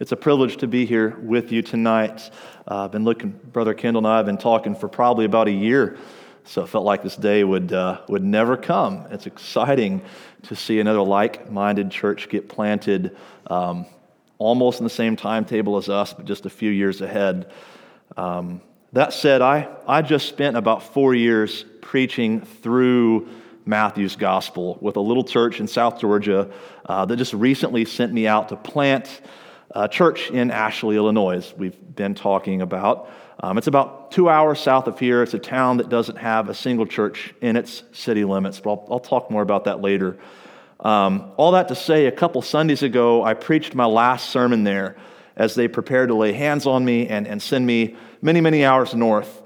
It's a privilege to be here with you tonight. I've been looking, Brother Kendall and I have been talking for probably about a year, so it felt like this day would never come. It's exciting to see another like-minded church get planted almost in the same timetable as us, but just a few years ahead. That said, I just spent about 4 years preaching through Matthew's gospel with a little church in South Georgia that just recently sent me out to plant a church in Ashley, Illinois, we've been talking about. It's about 2 hours south of here. It's a town that doesn't have a single church in its city limits, but I'll talk more about that later. All that to say, a couple Sundays ago, I preached my last sermon there as they prepared to lay hands on me and send me many, many hours north.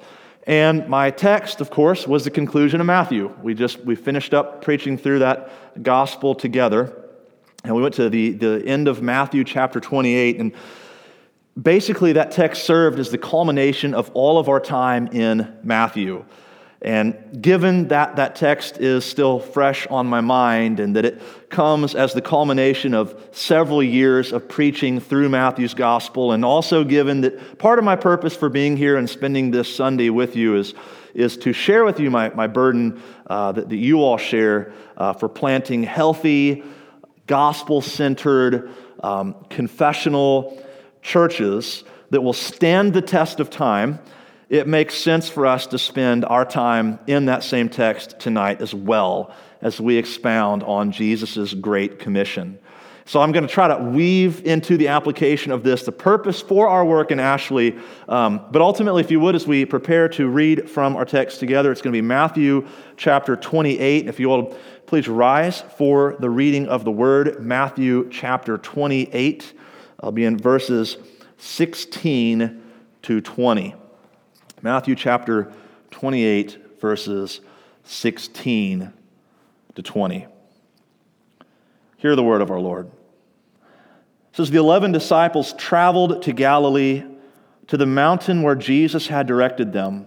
And my text, of course, was the conclusion of Matthew. We finished up preaching through that gospel together, and we went to the end of Matthew chapter 28, and basically that text served as the culmination of all of our time in Matthew. And given that that text is still fresh on my mind and that it comes as the culmination of several years of preaching through Matthew's gospel, and also given that part of my purpose for being here and spending this Sunday with you is to share with you my burden that you all share for planting healthy, gospel-centered, confessional churches that will stand the test of time, it makes sense for us to spend our time in that same text tonight as well as we expound on Jesus' Great Commission. So I'm going to try to weave into the application of this the purpose for our work in Ashley, but ultimately, if you would, as we prepare to read from our text together, it's going to be Matthew chapter 28. If you will, please rise for the reading of the Word, Matthew chapter 28. I'll be in verses 16 to 20. Matthew chapter 28, verses 16 to 20. Hear the word of our Lord. It says, the 11 disciples traveled to Galilee, to the mountain where Jesus had directed them.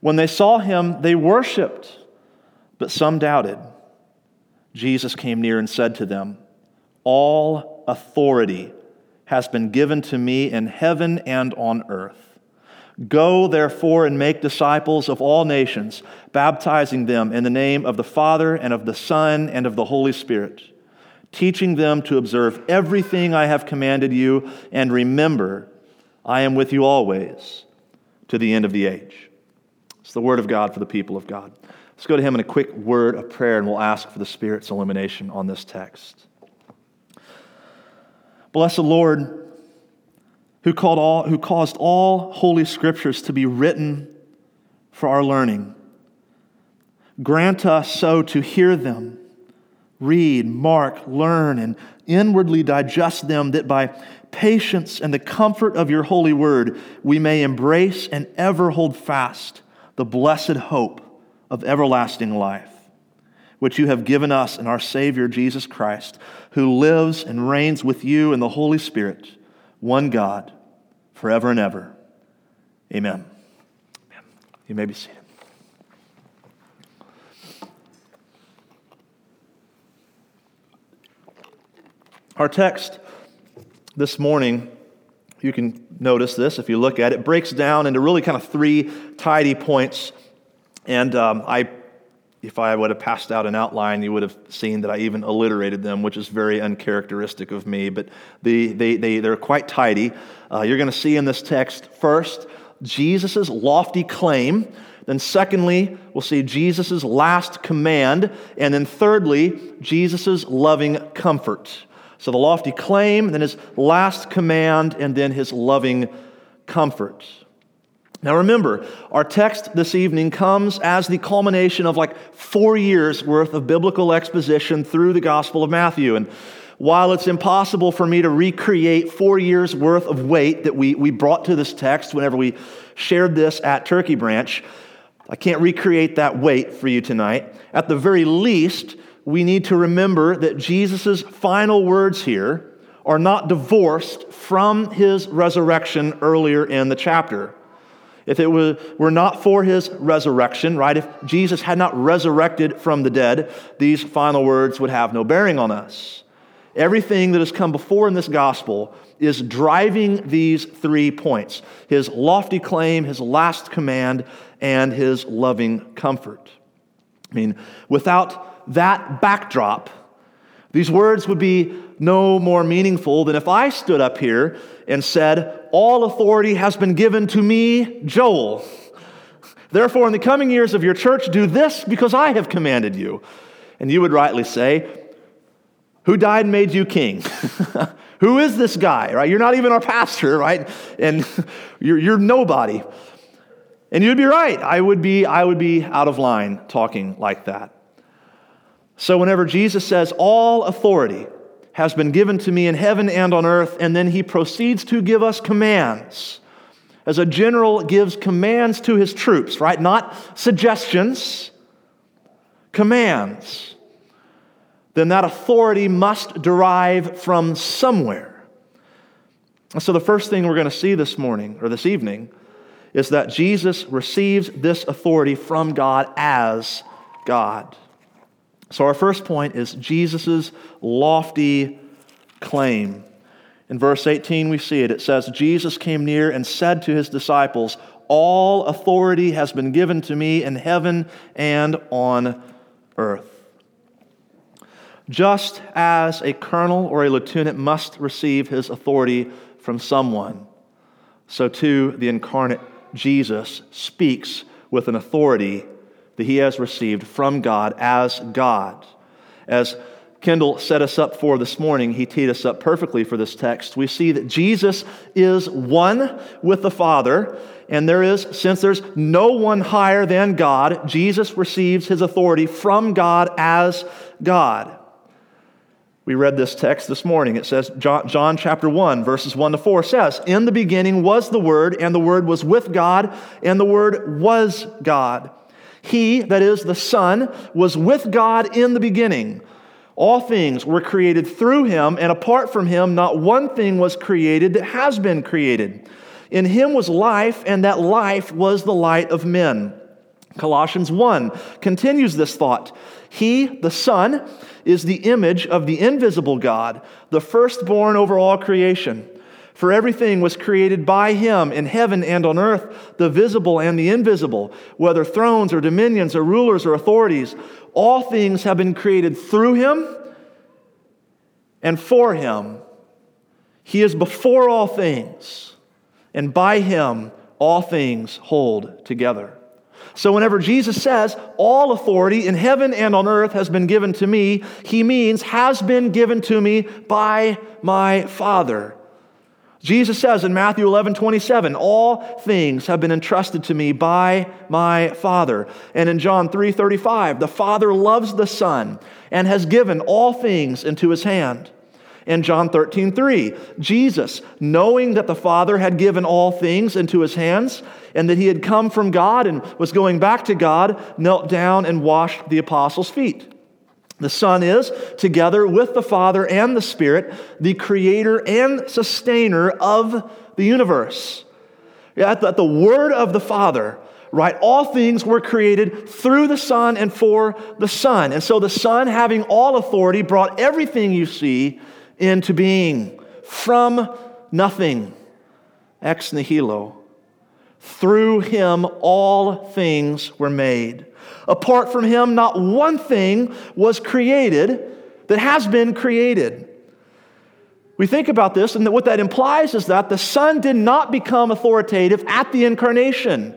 When they saw him, they worshiped, but some doubted. Jesus came near and said to them, all authority has been given to me in heaven and on earth. Go, therefore, and make disciples of all nations, baptizing them in the name of the Father and of the Son and of the Holy Spirit, teaching them to observe everything I have commanded you, and remember, I am with you always to the end of the age. It's the word of God for the people of God. Let's go to him in a quick word of prayer, and we'll ask for the Spirit's illumination on this text. Bless the Lord, who caused all holy scriptures to be written for our learning. Grant us so to hear them, read, mark, learn, and inwardly digest them, that by patience and the comfort of your holy word, we may embrace and ever hold fast the blessed hope of everlasting life, which you have given us in our Savior Jesus Christ, who lives and reigns with you in the Holy Spirit, one God, forever and ever. Amen. You may be seated. Our text this morning, you can notice this if you look at it, breaks down into really kind of three tidy points. And if I would have passed out an outline, you would have seen that I even alliterated them, which is very uncharacteristic of me, but they're quite tidy. You're going to see in this text, first, Jesus' lofty claim. Then secondly, we'll see Jesus' last command. And then thirdly, Jesus' loving comfort. So the lofty claim, then his last command, and then his loving comfort. Now remember, our text this evening comes as the culmination of 4 years worth of biblical exposition through the Gospel of Matthew. And while it's impossible for me to recreate 4 years worth of weight that we brought to this text whenever we shared this at Turkey Branch, I can't recreate that weight for you tonight. At the very least, we need to remember that Jesus' final words here are not divorced from his resurrection earlier in the chapter. If it were not for his resurrection, right? If Jesus had not resurrected from the dead, these final words would have no bearing on us. Everything that has come before in this gospel is driving these 3 points: his lofty claim, his last command, and his loving comfort. I mean, without that backdrop, these words would be no more meaningful than if I stood up here and said, "All authority has been given to me, Joel. Therefore, in the coming years of your church, do this because I have commanded you." And you would rightly say, "Who died and made you king?" Who is this guy, right? You're not even our pastor, right? And you're nobody. And you'd be right. I would be out of line talking like that. So whenever Jesus says, "All authority has been given to me in heaven and on earth," and then he proceeds to give us commands, as a general gives commands to his troops, right? Not suggestions, commands. Then that authority must derive from somewhere. And so the first thing we're going to see this morning, or this evening, is that Jesus receives this authority from God as God. So our first point is Jesus' lofty claim. In verse 18, we see it. It says, "Jesus came near and said to his disciples, 'All authority has been given to me in heaven and on earth.'" Just as a colonel or a lieutenant must receive his authority from someone, so too the incarnate Jesus speaks with an authority that he has received from God as God. As Kendall set us up for this morning, he teed us up perfectly for this text. We see that Jesus is one with the Father, and since there's no one higher than God, Jesus receives his authority from God as God. We read this text this morning. It says, John chapter 1, verses 1-4 says, "In the beginning was the Word, and the Word was with God, and the Word was God. He," that is the Son, "was with God in the beginning. All things were created through him, and apart from him not one thing was created that has been created. In him was life, and that life was the light of men." Colossians 1 continues this thought. "He," the Son, "is the image of the invisible God, the firstborn over all creation. For everything was created by him in heaven and on earth, the visible and the invisible, whether thrones or dominions or rulers or authorities. All things have been created through him and for him. He is before all things, and by him all things hold together." So whenever Jesus says, "All authority in heaven and on earth has been given to me," he means has been given to me by my Father. Jesus says in Matthew 11:27, "All things have been entrusted to me by my Father." And in John 3:35, "The Father loves the Son and has given all things into his hand." In John 13:3, Jesus, knowing that the Father had given all things into his hands and that he had come from God and was going back to God, knelt down and washed the apostles' feet. The Son is, together with the Father and the Spirit, the creator and sustainer of the universe. At the word of the Father, right, all things were created through the Son and for the Son. And so the Son, having all authority, brought everything you see into being from nothing, ex nihilo. Through him all things were made. Apart from him, not one thing was created that has been created. We think about this, and what that implies is that the Son did not become authoritative at the incarnation.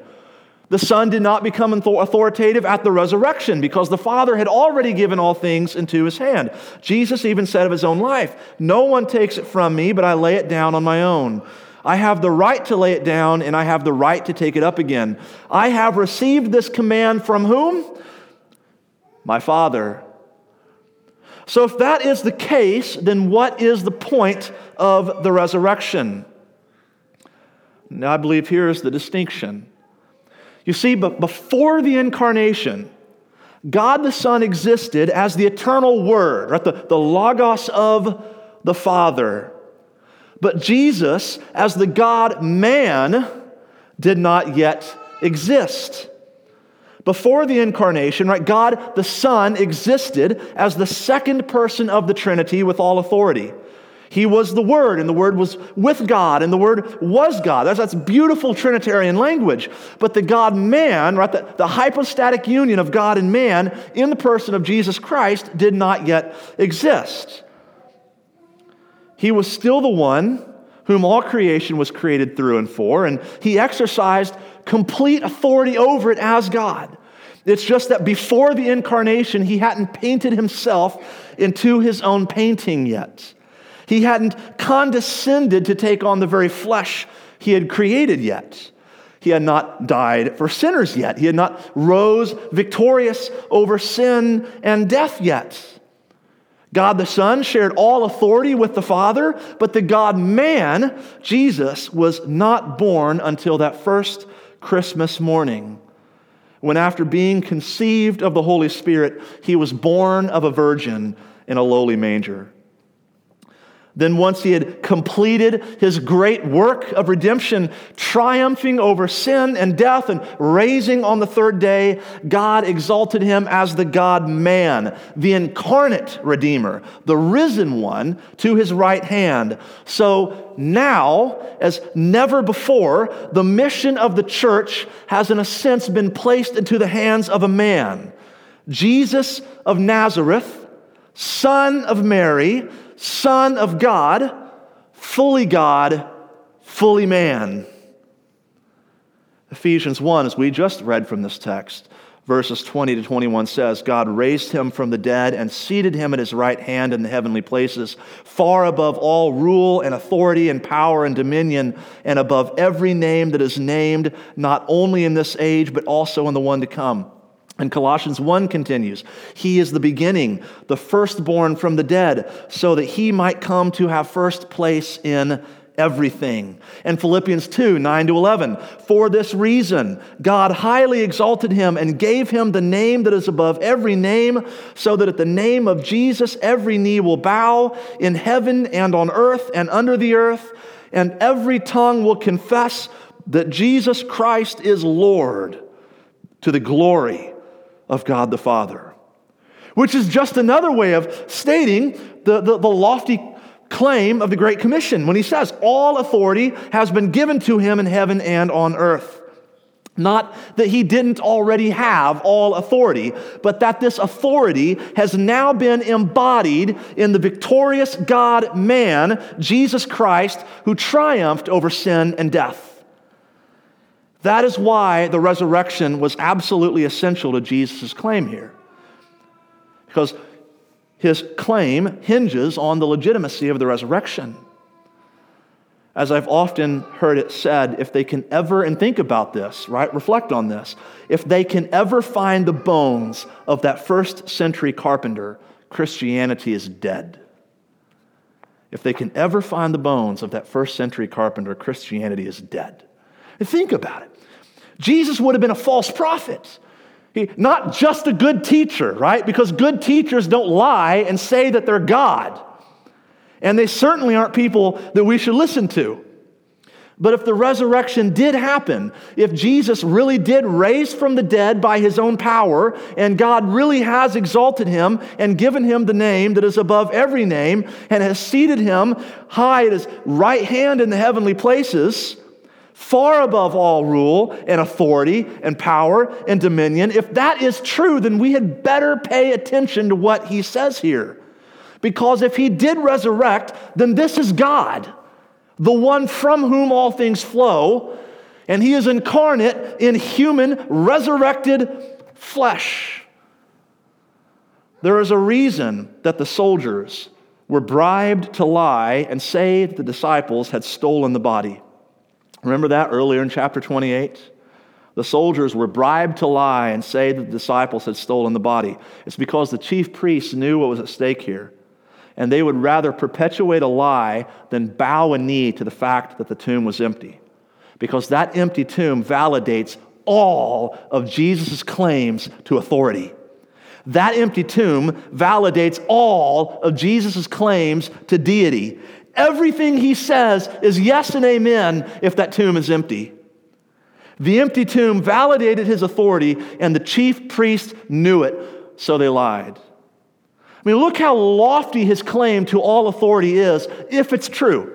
The Son did not become authoritative at the resurrection, because the Father had already given all things into his hand. Jesus even said of his own life, "No one takes it from me, but I lay it down on my own. I have the right to lay it down, and I have the right to take it up again. I have received this command from whom? My Father." So if that is the case, then what is the point of the resurrection? Now, I believe here is the distinction. You see, but before the incarnation, God the Son existed as the eternal Word, right? The Logos of the Father. But Jesus, as the God-man, did not yet exist. Before the incarnation, right, God the Son existed as the second person of the Trinity with all authority. He was the Word, and the Word was with God, and the Word was God. That's beautiful Trinitarian language. But the God-man, right, the hypostatic union of God and man in the person of Jesus Christ did not yet exist. He was still the one whom all creation was created through and for, and he exercised complete authority over it as God. It's just that before the incarnation, he hadn't painted himself into his own painting yet. He hadn't condescended to take on the very flesh he had created yet. He had not died for sinners yet. He had not rose victorious over sin and death yet. God the Son shared all authority with the Father, but the God-man, Jesus, was not born until that first Christmas morning, when after being conceived of the Holy Spirit, he was born of a virgin in a lowly manger. Then once he had completed his great work of redemption, triumphing over sin and death and raising on the third day, God exalted him as the God-man, the incarnate Redeemer, the risen one, to his right hand. So now, as never before, the mission of the church has in a sense been placed into the hands of a man, Jesus of Nazareth, son of Mary, Son of God, fully man. Ephesians 1, as we just read from this text, verses 20 to 21 says, God raised him from the dead and seated him at his right hand in the heavenly places, far above all rule and authority and power and dominion, and above every name that is named, not only in this age, but also in the one to come. And Colossians 1 continues, he is the beginning, the firstborn from the dead, so that he might come to have first place in everything. And Philippians 2, 9 to 11, for this reason, God highly exalted him and gave him the name that is above every name, so that at the name of Jesus, every knee will bow in heaven and on earth and under the earth, and every tongue will confess that Jesus Christ is Lord, to the glory of God the Father, which is just another way of stating the lofty claim of the Great Commission when he says, all authority has been given to him in heaven and on earth. Not that he didn't already have all authority, but that this authority has now been embodied in the victorious God-man, Jesus Christ, who triumphed over sin and death. That is why the resurrection was absolutely essential to Jesus' claim here, because his claim hinges on the legitimacy of the resurrection. As I've often heard it said, if they can ever, and think about this, right, reflect on this, if they can ever find the bones of that first century carpenter, Christianity is dead. If they can ever find the bones of that first century carpenter, Christianity is dead. And think about it. Jesus would have been a false prophet. Not just a good teacher, right? Because good teachers don't lie and say that they're God. And they certainly aren't people that we should listen to. But if the resurrection did happen, if Jesus really did raise from the dead by his own power, and God really has exalted him and given him the name that is above every name, and has seated him high at his right hand in the heavenly places, far above all rule and authority and power and dominion. If that is true, then we had better pay attention to what he says here. Because if he did resurrect, then this is God, the one from whom all things flow, and he is incarnate in human resurrected flesh. There is a reason that the soldiers were bribed to lie and say that the disciples had stolen the body. Remember that earlier in chapter 28? The soldiers were bribed to lie and say that the disciples had stolen the body. It's because the chief priests knew what was at stake here, and they would rather perpetuate a lie than bow a knee to the fact that the tomb was empty, because that empty tomb validates all of Jesus' claims to authority. That empty tomb validates all of Jesus' claims to deity. Everything he says is yes and amen if that tomb is empty. The empty tomb validated his authority, and the chief priests knew it, so they lied. I mean, look how lofty his claim to all authority is, if it's true.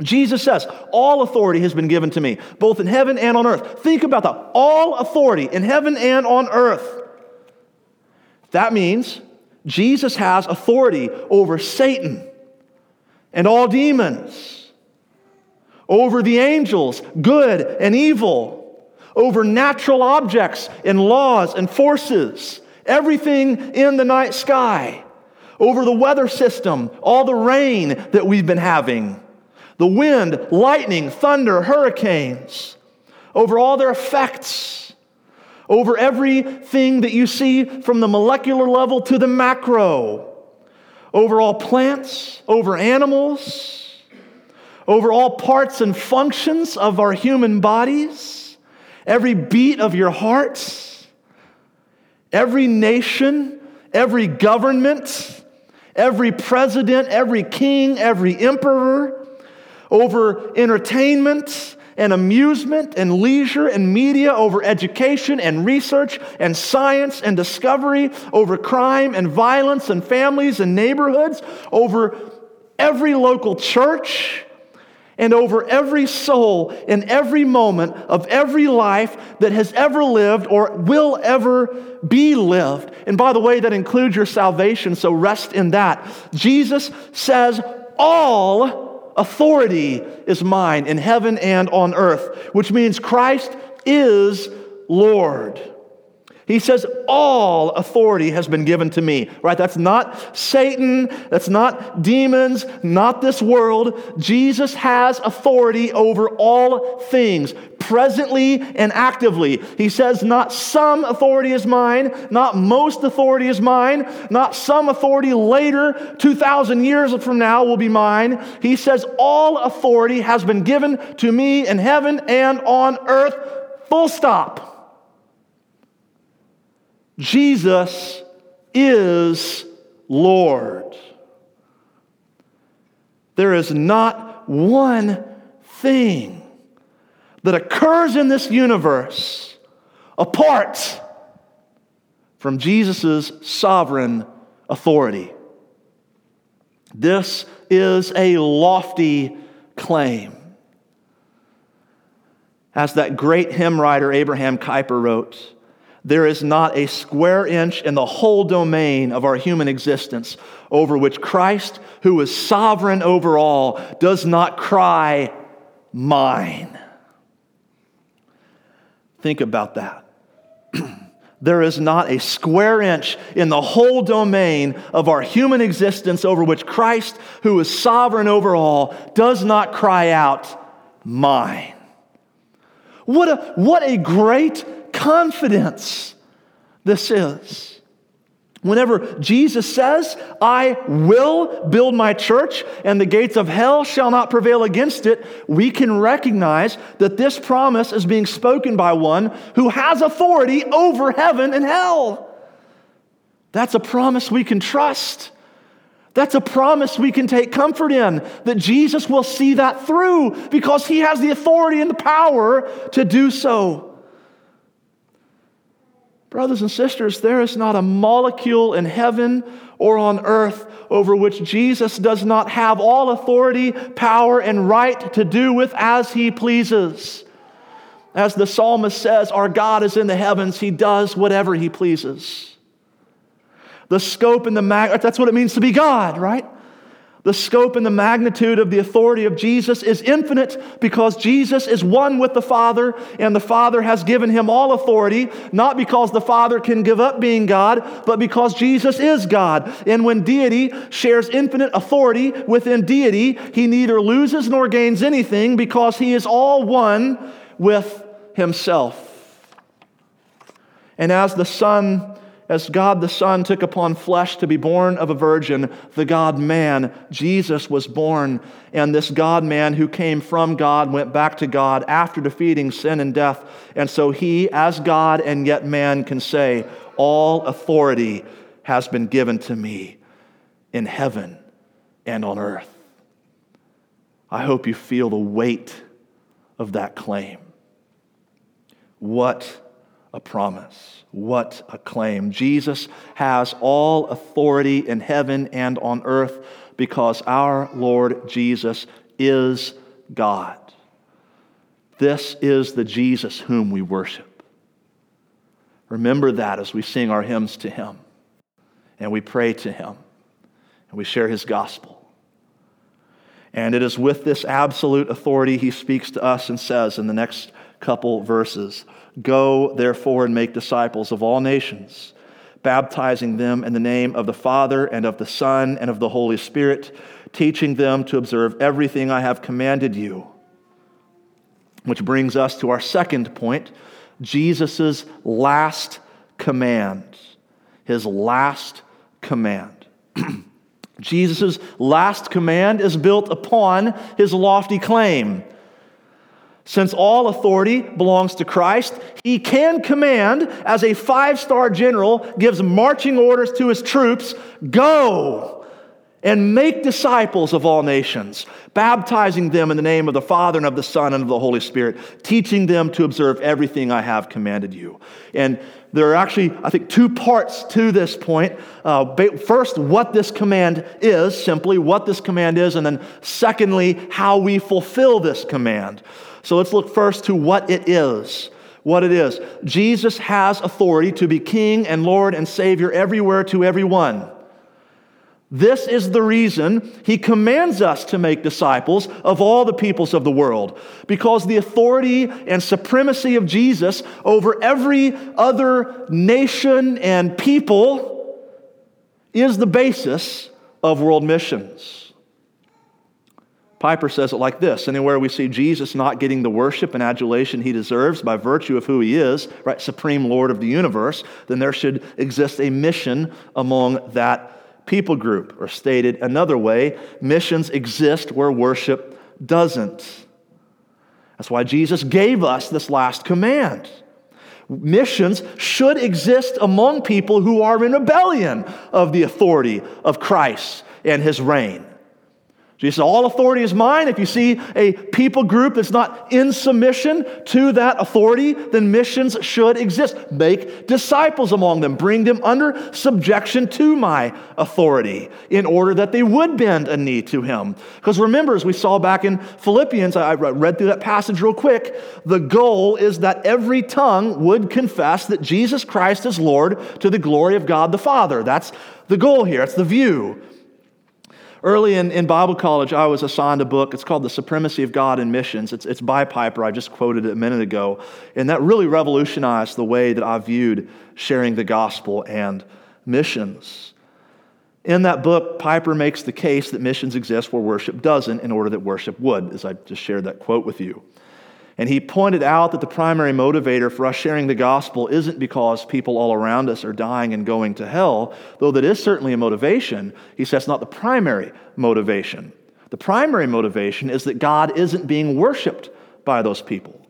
Jesus says, all authority has been given to me, both in heaven and on earth. Think about that. All authority in heaven and on earth. That means Jesus has authority over Satan and all demons, over the angels, good and evil, over natural objects and laws and forces, everything in the night sky, over the weather system, all the rain that we've been having, the wind, lightning, thunder, hurricanes, over all their effects, over everything that you see from the molecular level to the macro, over all plants, over animals, over all parts and functions of our human bodies, every beat of your hearts, every nation, every government, every president, every king, every emperor, over entertainment and amusement and leisure and media, over education and research and science and discovery, over crime and violence and families and neighborhoods, over every local church, and over every soul in every moment of every life that has ever lived or will ever be lived. And by the way, that includes your salvation, so rest in that. Jesus says, all authority is mine in heaven and on earth, which means Christ is Lord. He says, all authority has been given to me, right? That's not Satan, that's not demons, not this world. Jesus has authority over all things, presently and actively. He says, not some authority is mine, not most authority is mine, not some authority later, 2,000 years from now will be mine. He says, all authority has been given to me in heaven and on earth, full stop. Jesus is Lord. There is not one thing that occurs in this universe apart from Jesus' sovereign authority. This is a lofty claim. As that great hymn writer Abraham Kuyper wrote, there is not a square inch in the whole domain of our human existence over which Christ, who is sovereign over all, does not cry, mine. Think about that. There is not a square inch in the whole domain of our human existence over which Christ, who is sovereign over all, does not cry out, mine. What a great confidence this is. Whenever Jesus says, I will build my church and the gates of hell shall not prevail against it, we can recognize that this promise is being spoken by one who has authority over heaven and hell. That's a promise we can trust. That's a promise we can take comfort in, that Jesus will see that through because he has the authority and the power to do so. Brothers and sisters, there is not a molecule in heaven or on earth over which Jesus does not have all authority, power, and right to do with as he pleases. As the psalmist says, our God is in the heavens. He does whatever he pleases. The scope and the magnitude, that's what it means to be God, right? The scope and the magnitude of the authority of Jesus is infinite because Jesus is one with the Father and the Father has given him all authority, not because the Father can give up being God, but because Jesus is God. And when deity shares infinite authority within deity, he neither loses nor gains anything because he is all one with himself. And as God the Son took upon flesh to be born of a virgin, the God-man, Jesus was born. And this God-man who came from God went back to God after defeating sin and death. And so he, as God and yet man, can say, all authority has been given to me in heaven and on earth. I hope you feel the weight of that claim. What a promise. What a claim. Jesus has all authority in heaven and on earth because our Lord Jesus is God. This is the Jesus whom we worship. Remember that as we sing our hymns to Him and we pray to Him and we share His gospel. And it is with this absolute authority He speaks to us and says in the next couple verses, "Go, therefore, and make disciples of all nations, baptizing them in the name of the Father and of the Son and of the Holy Spirit, teaching them to observe everything I have commanded you." Which brings us to our second point, Jesus' last command. His last command. Jesus' last command is built upon His lofty claim. Since all authority belongs to Christ, He can command, as a five-star general gives marching orders to his troops, "Go and make disciples of all nations, baptizing them in the name of the Father and of the Son and of the Holy Spirit, teaching them to observe everything I have commanded you." And there are actually, I think, two parts to this point. First, what this command is, simply what this command is, and then secondly, how we fulfill this command. So let's look first to what it is. What it is. Jesus has authority to be King and Lord and Savior everywhere to everyone. This is the reason He commands us to make disciples of all the peoples of the world, because the authority and supremacy of Jesus over every other nation and people is the basis of world missions. Piper says it like this: anywhere we see Jesus not getting the worship and adulation He deserves by virtue of who He is, right, supreme Lord of the universe, then there should exist a mission among that people group. Or stated another way, missions exist where worship doesn't. That's why Jesus gave us this last command. Missions should exist among people who are in rebellion of the authority of Christ and His reign. Jesus said, all authority is mine. If you see a people group that's not in submission to that authority, then missions should exist. Make disciples among them. Bring them under subjection to my authority in order that they would bend a knee to Him. Because remember, as we saw back in Philippians, I read through that passage real quick, the goal is that every tongue would confess that Jesus Christ is Lord to the glory of God the Father. That's the goal here. That's the view. Early in Bible college, I was assigned a book. It's called The Supremacy of God in Missions. It's by Piper. I just quoted it a minute ago. And that really revolutionized the way that I viewed sharing the gospel and missions. In that book, Piper makes the case that missions exist where worship doesn't in order that worship would, as I just shared that quote with you. And he pointed out that the primary motivator for us sharing the gospel isn't because people all around us are dying and going to hell, though that is certainly a motivation. He says it's not the primary motivation. The primary motivation is that God isn't being worshiped by those people.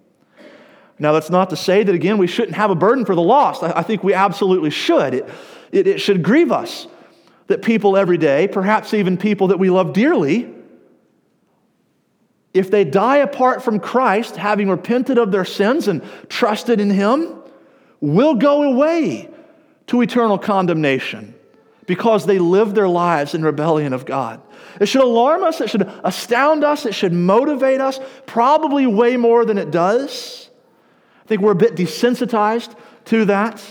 Now, that's not to say that, again, we shouldn't have a burden for the lost. I think we absolutely should. It should grieve us that people every day, perhaps even people that we love dearly, if they die apart from Christ, having repented of their sins and trusted in Him, will go away to eternal condemnation because they lived their lives in rebellion of God. It should alarm us. It should astound us. It should motivate us, probably way more than it does. I think we're a bit desensitized to that.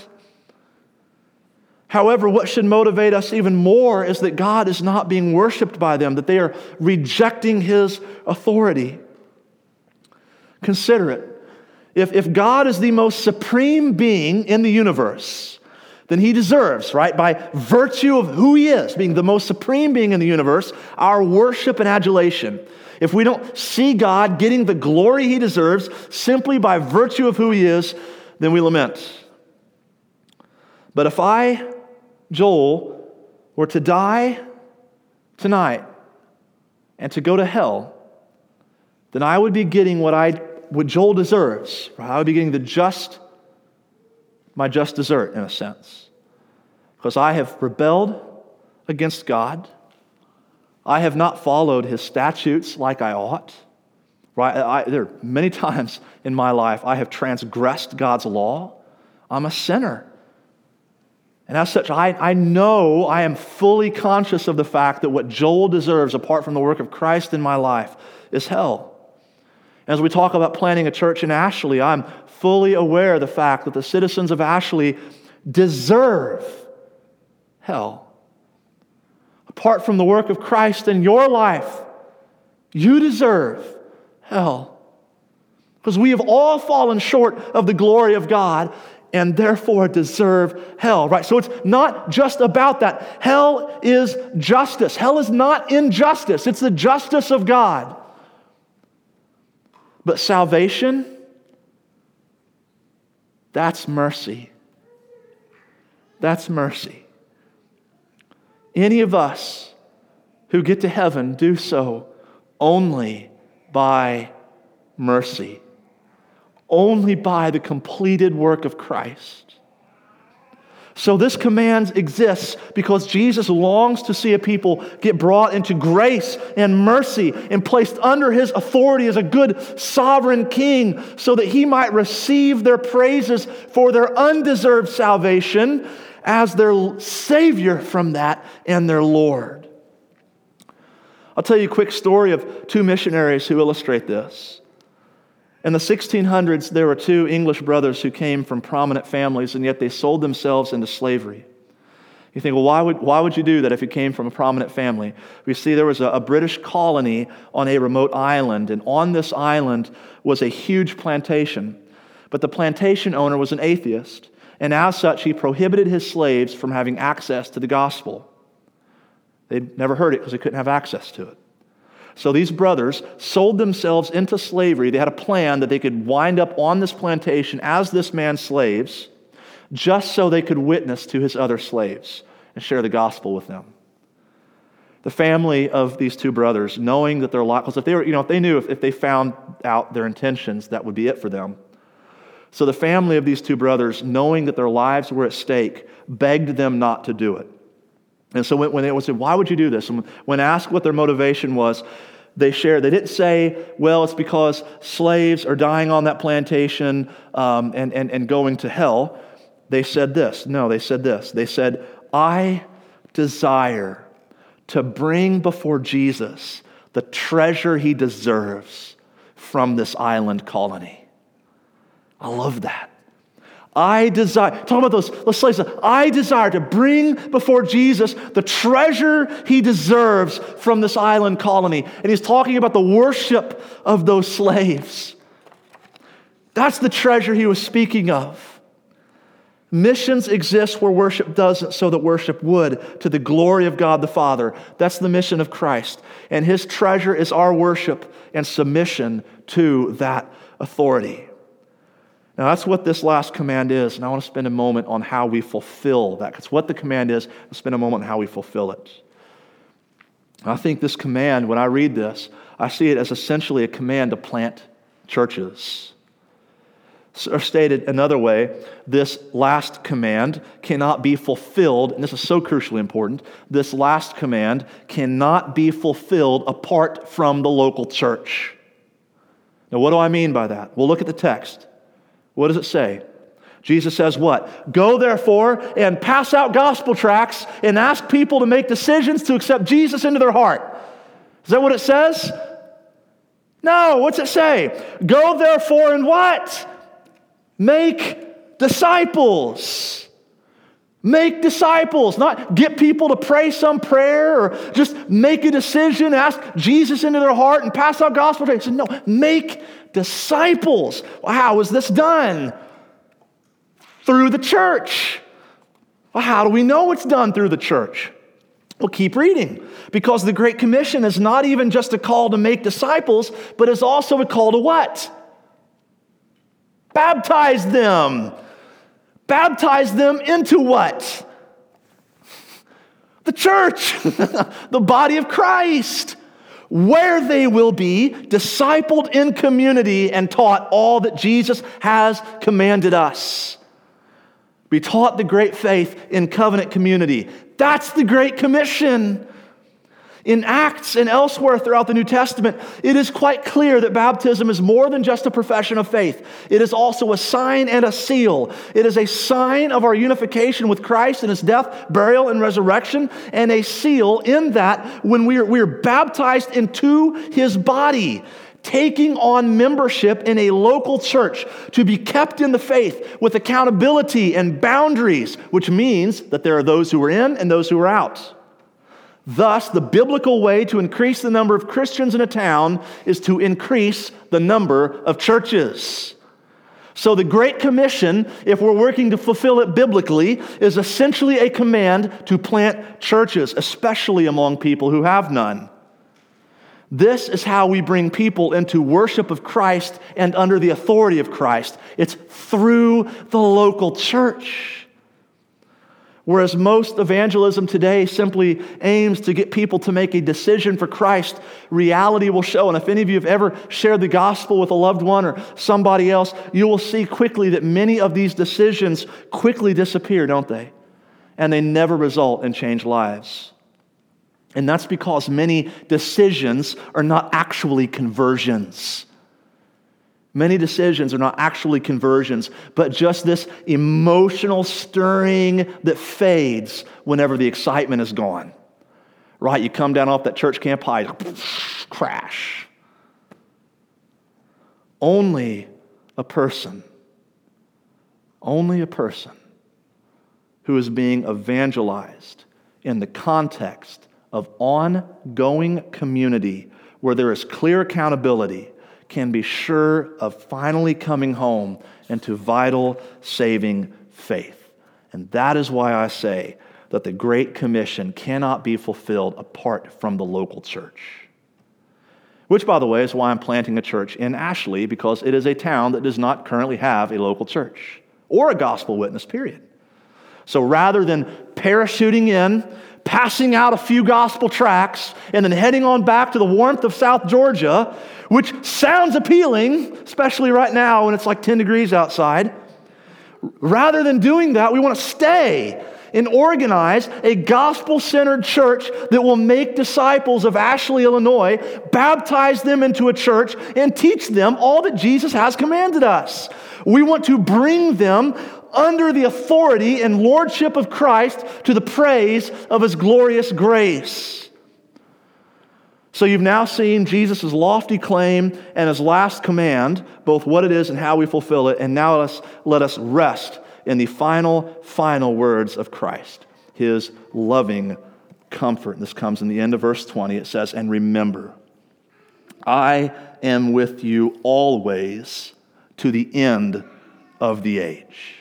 However, what should motivate us even more is that God is not being worshiped by them, that they are rejecting His authority. Consider it. If God is the most supreme being in the universe, then He deserves, right, by virtue of who He is, being the most supreme being in the universe, our worship and adulation. If we don't see God getting the glory He deserves simply by virtue of who He is, then we lament. But if I, Joel, were to die tonight and to go to hell, then I would be getting what Joel deserves. Right? I would be getting my just desert, in a sense. Because I have rebelled against God. I have not followed His statutes like I ought. right? There are many times in my life I have transgressed God's law. I'm a sinner. And as such, I know I am fully conscious of the fact that what Joel deserves, apart from the work of Christ in my life, is hell. As we talk about planting a church in Ashley, I'm fully aware of the fact that the citizens of Ashley deserve hell. Apart from the work of Christ in your life, you deserve hell. Because we have all fallen short of the glory of God and therefore deserve hell, right? So it's not just about that. Hell is justice. Hell is not injustice. It's the justice of God. But salvation, that's mercy. That's mercy. Any of us who get to heaven do so only by mercy. Only by the completed work of Christ. So this command exists because Jesus longs to see a people get brought into grace and mercy and placed under his authority as a good sovereign king so that he might receive their praises for their undeserved salvation as their Savior from that and their Lord. I'll tell you a quick story of two missionaries who illustrate this. In the 1600s, there were two English brothers who came from prominent families, and yet they sold themselves into slavery. You think, well, why would you do that if you came from a prominent family? We see there was a British colony on a remote island, and on this island was a huge plantation. But the plantation owner was an atheist, and as such, he prohibited his slaves from having access to the gospel. They'd never heard it because they couldn't have access to it. So these brothers sold themselves into slavery. They had a plan that they could wind up on this plantation as this man's slaves, just so they could witness to his other slaves and share the gospel with them. The family of these two brothers, knowing that their lot, because if they found out their intentions, that would be it for them. So the family of these two brothers, knowing that their lives were at stake, begged them not to do it. And so when they would say, why would you do this? And when asked what their motivation was, they didn't say, well, it's because slaves are dying on that plantation and going to hell. They said this. They said, I desire to bring before Jesus the treasure he deserves from this island colony. I love that. I desire to bring before Jesus the treasure he deserves from this island colony. And he's talking about the worship of those slaves. That's the treasure he was speaking of. Missions exist where worship doesn't, so that worship would, to the glory of God the Father. That's the mission of Christ. And his treasure is our worship and submission to that authority. Now, that's what this last command is, and I want to spend a moment on how we fulfill that. Because what the command is, I'll spend a moment on how we fulfill it. I think this command, when I read this, I see it as essentially a command to plant churches. Or stated another way, this last command cannot be fulfilled, and this is so crucially important, this last command cannot be fulfilled apart from the local church. Now, what do I mean by that? Well, look at the text. What does it say? Jesus says what? Go therefore and pass out gospel tracts and ask people to make decisions to accept Jesus into their heart. Is that what it says? No, what's it say? Go therefore and what? Make disciples. Make disciples, not get people to pray some prayer or just make a decision, ask Jesus into their heart and pass out gospel tracts. No, make disciples. Well, how is this done? Through the church. Well, how do we know it's done through the church? Well, keep reading, because the Great Commission is not even just a call to make disciples, but is also a call to what? Baptize them. Baptize them into what? The church, the body of Christ, where they will be discipled in community and taught all that Jesus has commanded us. Be taught the great faith in covenant community. That's the Great Commission. In Acts and elsewhere throughout the New Testament, it is quite clear that baptism is more than just a profession of faith. It is also a sign and a seal. It is a sign of our unification with Christ in his death, burial, and resurrection, and a seal in that when we are baptized into his body, taking on membership in a local church to be kept in the faith with accountability and boundaries, which means that there are those who are in and those who are out. Thus, the biblical way to increase the number of Christians in a town is to increase the number of churches. So the Great Commission, if we're working to fulfill it biblically, is essentially a command to plant churches, especially among people who have none. This is how we bring people into worship of Christ and under the authority of Christ. It's through the local church. Whereas most evangelism today simply aims to get people to make a decision for Christ, reality will show. And if any of you have ever shared the gospel with a loved one or somebody else, you will see quickly that many of these decisions quickly disappear, don't they? And they never result in changed lives. And that's because many decisions are not actually conversions. Many decisions are not actually conversions, but just this emotional stirring that fades whenever the excitement is gone. Right? You come down off that church camp high, crash. Only a person who is being evangelized in the context of ongoing community where there is clear accountability can be sure of finally coming home into vital, saving faith. And that is why I say that the Great Commission cannot be fulfilled apart from the local church. Which, by the way, is why I'm planting a church in Ashley, because it is a town that does not currently have a local church or a gospel witness, period. So rather than parachuting in, passing out a few gospel tracts, and then heading on back to the warmth of South Georgia, which sounds appealing, especially right now when it's like 10 degrees outside. Rather than doing that, we want to stay and organize a gospel-centered church that will make disciples of Ashley, Illinois, baptize them into a church, and teach them all that Jesus has commanded us. We want to bring them under the authority and lordship of Christ to the praise of his glorious grace. So you've now seen Jesus' lofty claim and his last command, both what it is and how we fulfill it, and now let us rest in the final words of Christ, his loving comfort. And this comes in the end of verse 20. It says, "And remember, I am with you always to the end of the age."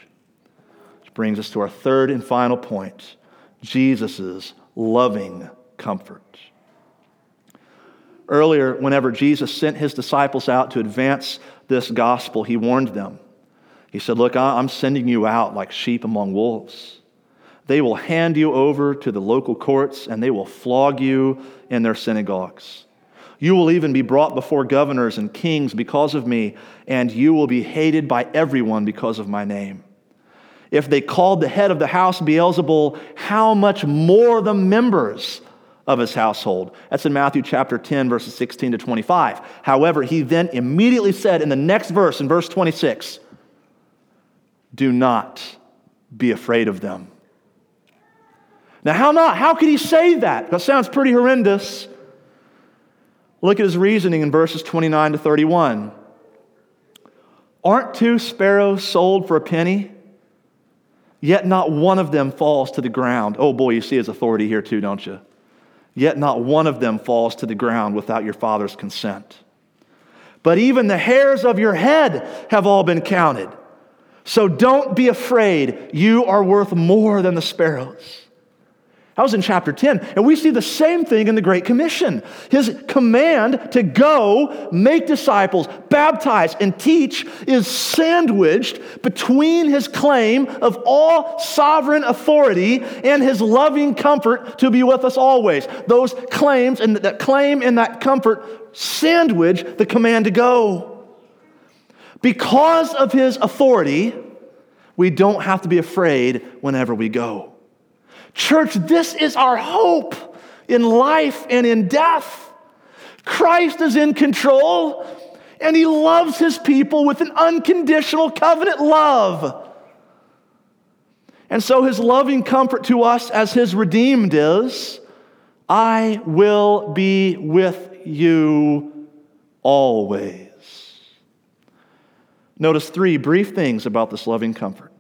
Brings us to our third and final point, Jesus' loving comfort. Earlier, whenever Jesus sent his disciples out to advance this gospel, he warned them. He said, "Look, I'm sending you out like sheep among wolves. They will hand you over to the local courts and they will flog you in their synagogues. You will even be brought before governors and kings because of me, and you will be hated by everyone because of my name. If they called the head of the house Beelzebul, how much more the members of his household?" That's in Matthew chapter 10, verses 16 to 25. However, he then immediately said in the next verse, in verse 26, "Do not be afraid of them." Now, how could he say that? That sounds pretty horrendous. Look at his reasoning in verses 29 to 31. "Aren't two sparrows sold for a penny? Yet not one of them falls to the ground." Oh boy, you see his authority here too, don't you? "Yet not one of them falls to the ground without your Father's consent. But even the hairs of your head have all been counted. So don't be afraid. You are worth more than the sparrows." That was in chapter 10. And we see the same thing in the Great Commission. His command to go, make disciples, baptize, and teach is sandwiched between his claim of all sovereign authority and his loving comfort to be with us always. Those claims and that claim and that comfort sandwich the command to go. Because of his authority, we don't have to be afraid whenever we go. Church, this is our hope. in life and in death. Christ is in control, and he loves his people with an unconditional covenant love. And so his loving comfort to us as his redeemed is, I will be with you always. Notice three brief things about this loving comfort.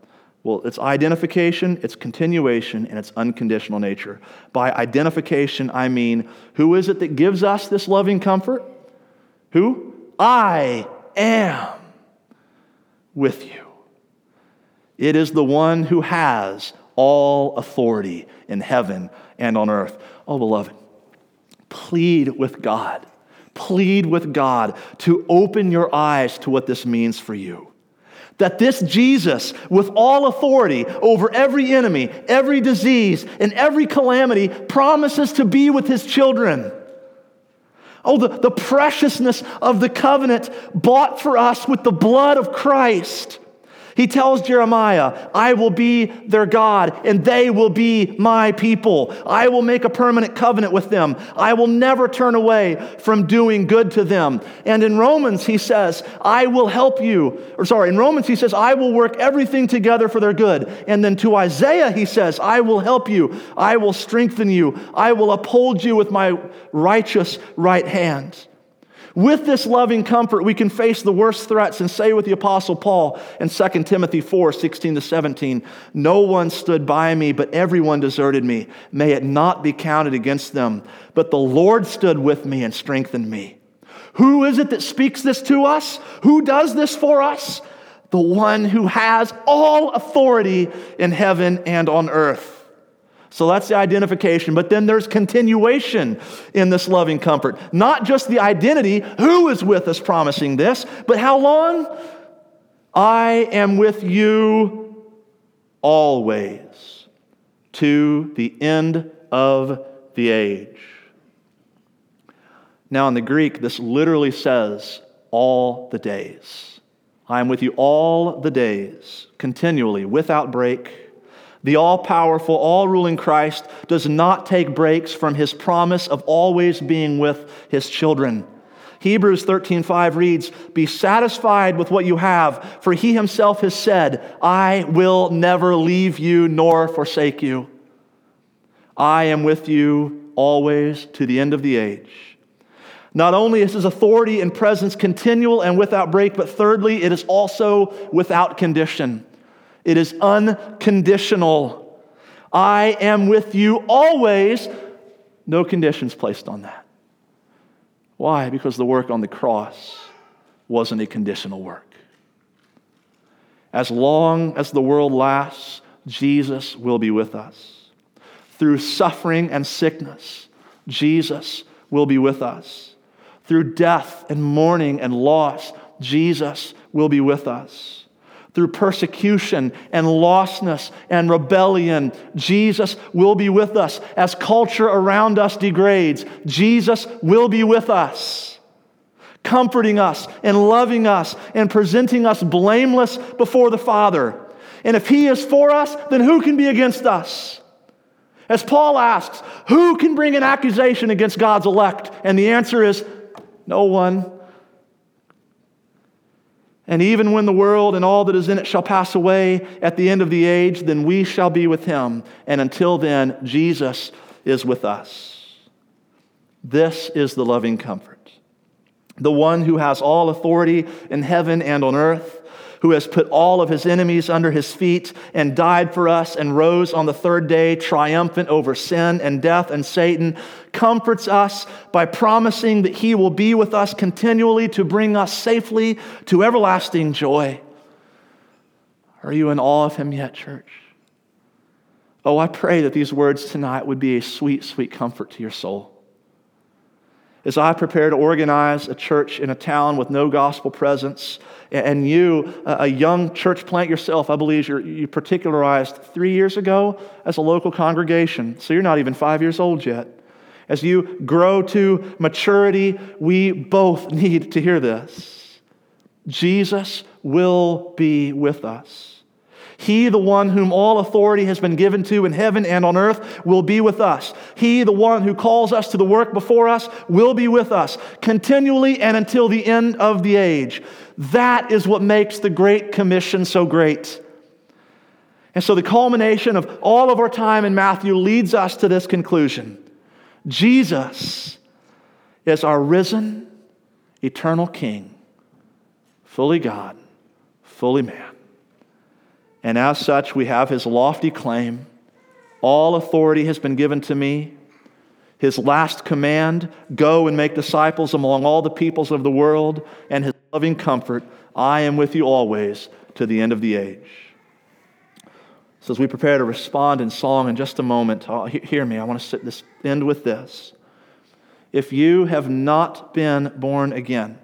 Well, it's identification, it's continuation, and it's unconditional nature. By identification, I mean, who is it that gives us this loving comfort? Who? I am with you. It is the one who has all authority in heaven and on earth. Oh, beloved, plead with God. Plead with God to open your eyes to what this means for you. That this Jesus, with all authority over every enemy, every disease, and every calamity, promises to be with his children. Oh, the preciousness of the covenant bought for us with the blood of Christ. He tells Jeremiah, I will be their God, and they will be my people. I will make a permanent covenant with them. I will never turn away from doing good to them. And in Romans, he says, I will work everything together for their good. And then to Isaiah, he says, I will help you. I will strengthen you. I will uphold you with my righteous right hand. With this loving comfort, we can face the worst threats and say with the Apostle Paul in 2 Timothy 4:16-17, no one stood by me, but everyone deserted me. May it not be counted against them. But the Lord stood with me and strengthened me. Who is it that speaks this to us? Who does this for us? The one who has all authority in heaven and on earth. So that's the identification. But then there's continuation in this loving comfort. Not just the identity, who is with us promising this, but how long? I am with you always to the end of the age. Now in the Greek, this literally says all the days. I am with you all the days, continually, without break. The all-powerful, all-ruling Christ does not take breaks from his promise of always being with his children. Hebrews 13:5 reads, be satisfied with what you have, for he himself has said, I will never leave you nor forsake you. I am with you always to the end of the age. Not only is his authority and presence continual and without break, but thirdly, it is also without condition. It is unconditional. I am with you always. No conditions placed on that. Why? Because the work on the cross wasn't a conditional work. As long as the world lasts, Jesus will be with us. Through suffering and sickness, Jesus will be with us. Through death and mourning and loss, Jesus will be with us. Through persecution and lostness and rebellion, Jesus will be with us. As culture around us degrades, Jesus will be with us, comforting us and loving us and presenting us blameless before the Father. And if he is for us, then who can be against us? As Paul asks, who can bring an accusation against God's elect? And the answer is no one. And even when the world and all that is in it shall pass away at the end of the age, then we shall be with him. And until then, Jesus is with us. This is the loving comfort. The one who has all authority in heaven and on earth, who has put all of his enemies under his feet and died for us and rose on the third day, triumphant over sin and death and Satan, comforts us by promising that he will be with us continually to bring us safely to everlasting joy. Are you in awe of him yet, church? Oh, I pray that these words tonight would be a sweet, sweet comfort to your soul. As I prepare to organize a church in a town with no gospel presence, and you, a young church plant yourself, I believe you particularized 3 years ago as a local congregation, so you're not even 5 years old yet. As you grow to maturity, we both need to hear this. Jesus will be with us. He, the one whom all authority has been given to in heaven and on earth, will be with us. He, the one who calls us to the work before us, will be with us continually and until the end of the age. That is what makes the Great Commission so great. And so the culmination of all of our time in Matthew leads us to this conclusion. Jesus is our risen, eternal King, fully God, fully man. And as such, we have his lofty claim, all authority has been given to me. His last command, go and make disciples among all the peoples of the world, and his loving comfort, I am with you always to the end of the age. So as we prepare to respond in song in just a moment, hear me, I want to end with this. If you have not been born again,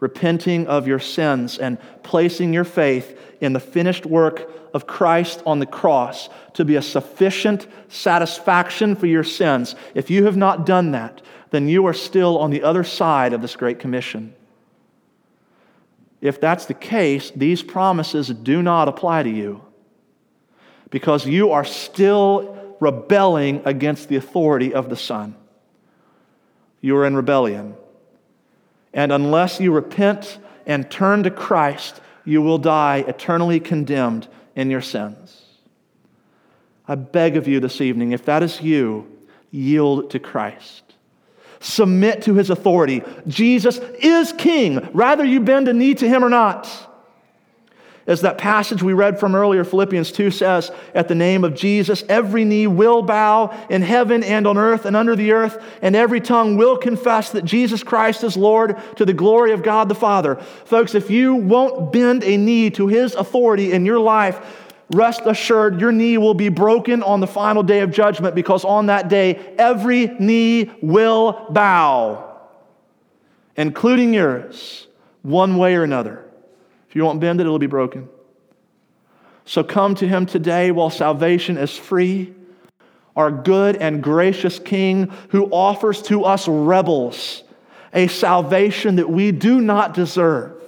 repenting of your sins and placing your faith in the finished work of Christ on the cross to be a sufficient satisfaction for your sins, if you have not done that, then you are still on the other side of this Great Commission. If that's the case, these promises do not apply to you because you are still rebelling against the authority of the Son. You are in rebellion. And unless you repent and turn to Christ, you will die eternally condemned in your sins. I beg of you this evening, if that is you, yield to Christ. Submit to his authority. Jesus is king, whether you bend a knee to him or not. As that passage we read from earlier, Philippians 2 says, at the name of Jesus, every knee will bow in heaven and on earth and under the earth, and every tongue will confess that Jesus Christ is Lord to the glory of God the Father. Folks, if you won't bend a knee to his authority in your life, rest assured your knee will be broken on the final day of judgment, because on that day, every knee will bow, including yours, one way or another. If you won't bend it, it'll be broken. So come to him today while salvation is free. Our good and gracious King who offers to us rebels a salvation that we do not deserve.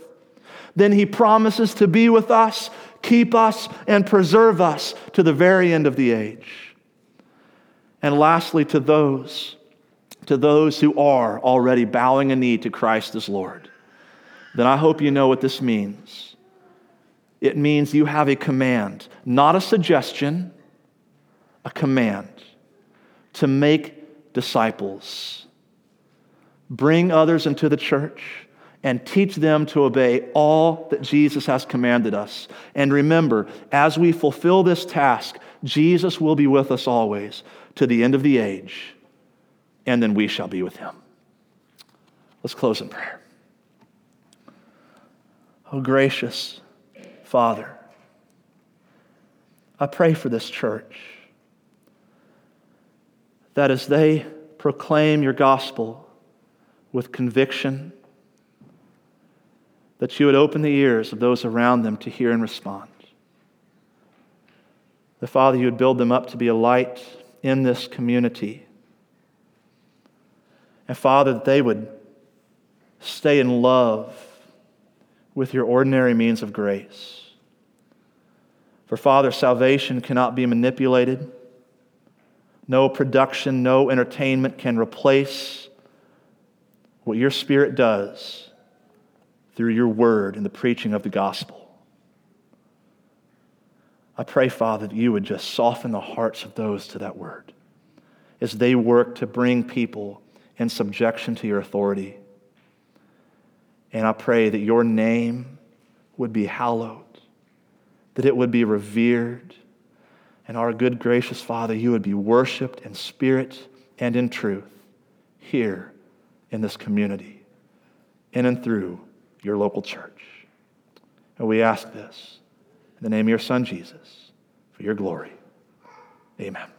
Then he promises to be with us, keep us, and preserve us to the very end of the age. And lastly, to those who are already bowing a knee to Christ as Lord, then I hope you know what this means. It means you have a command, not a suggestion, a command to make disciples. Bring others into the church and teach them to obey all that Jesus has commanded us. And remember, as we fulfill this task, Jesus will be with us always to the end of the age, and then we shall be with him. Let's close in prayer. Oh, gracious Father, I pray for this church that as they proclaim your gospel with conviction, that you would open the ears of those around them to hear and respond. That, Father, you would build them up to be a light in this community. And, Father, that they would stay in love with your ordinary means of grace. For Father, salvation cannot be manipulated. No production, no entertainment can replace what your Spirit does through your word and the preaching of the gospel. I pray, Father, that you would just soften the hearts of those to that word as they work to bring people in subjection to your authority. And I pray that your name would be hallowed, that it would be revered, and our good, gracious Father, you would be worshiped in spirit and in truth here in this community, in and through your local church. And we ask this in the name of your Son, Jesus, for your glory. Amen.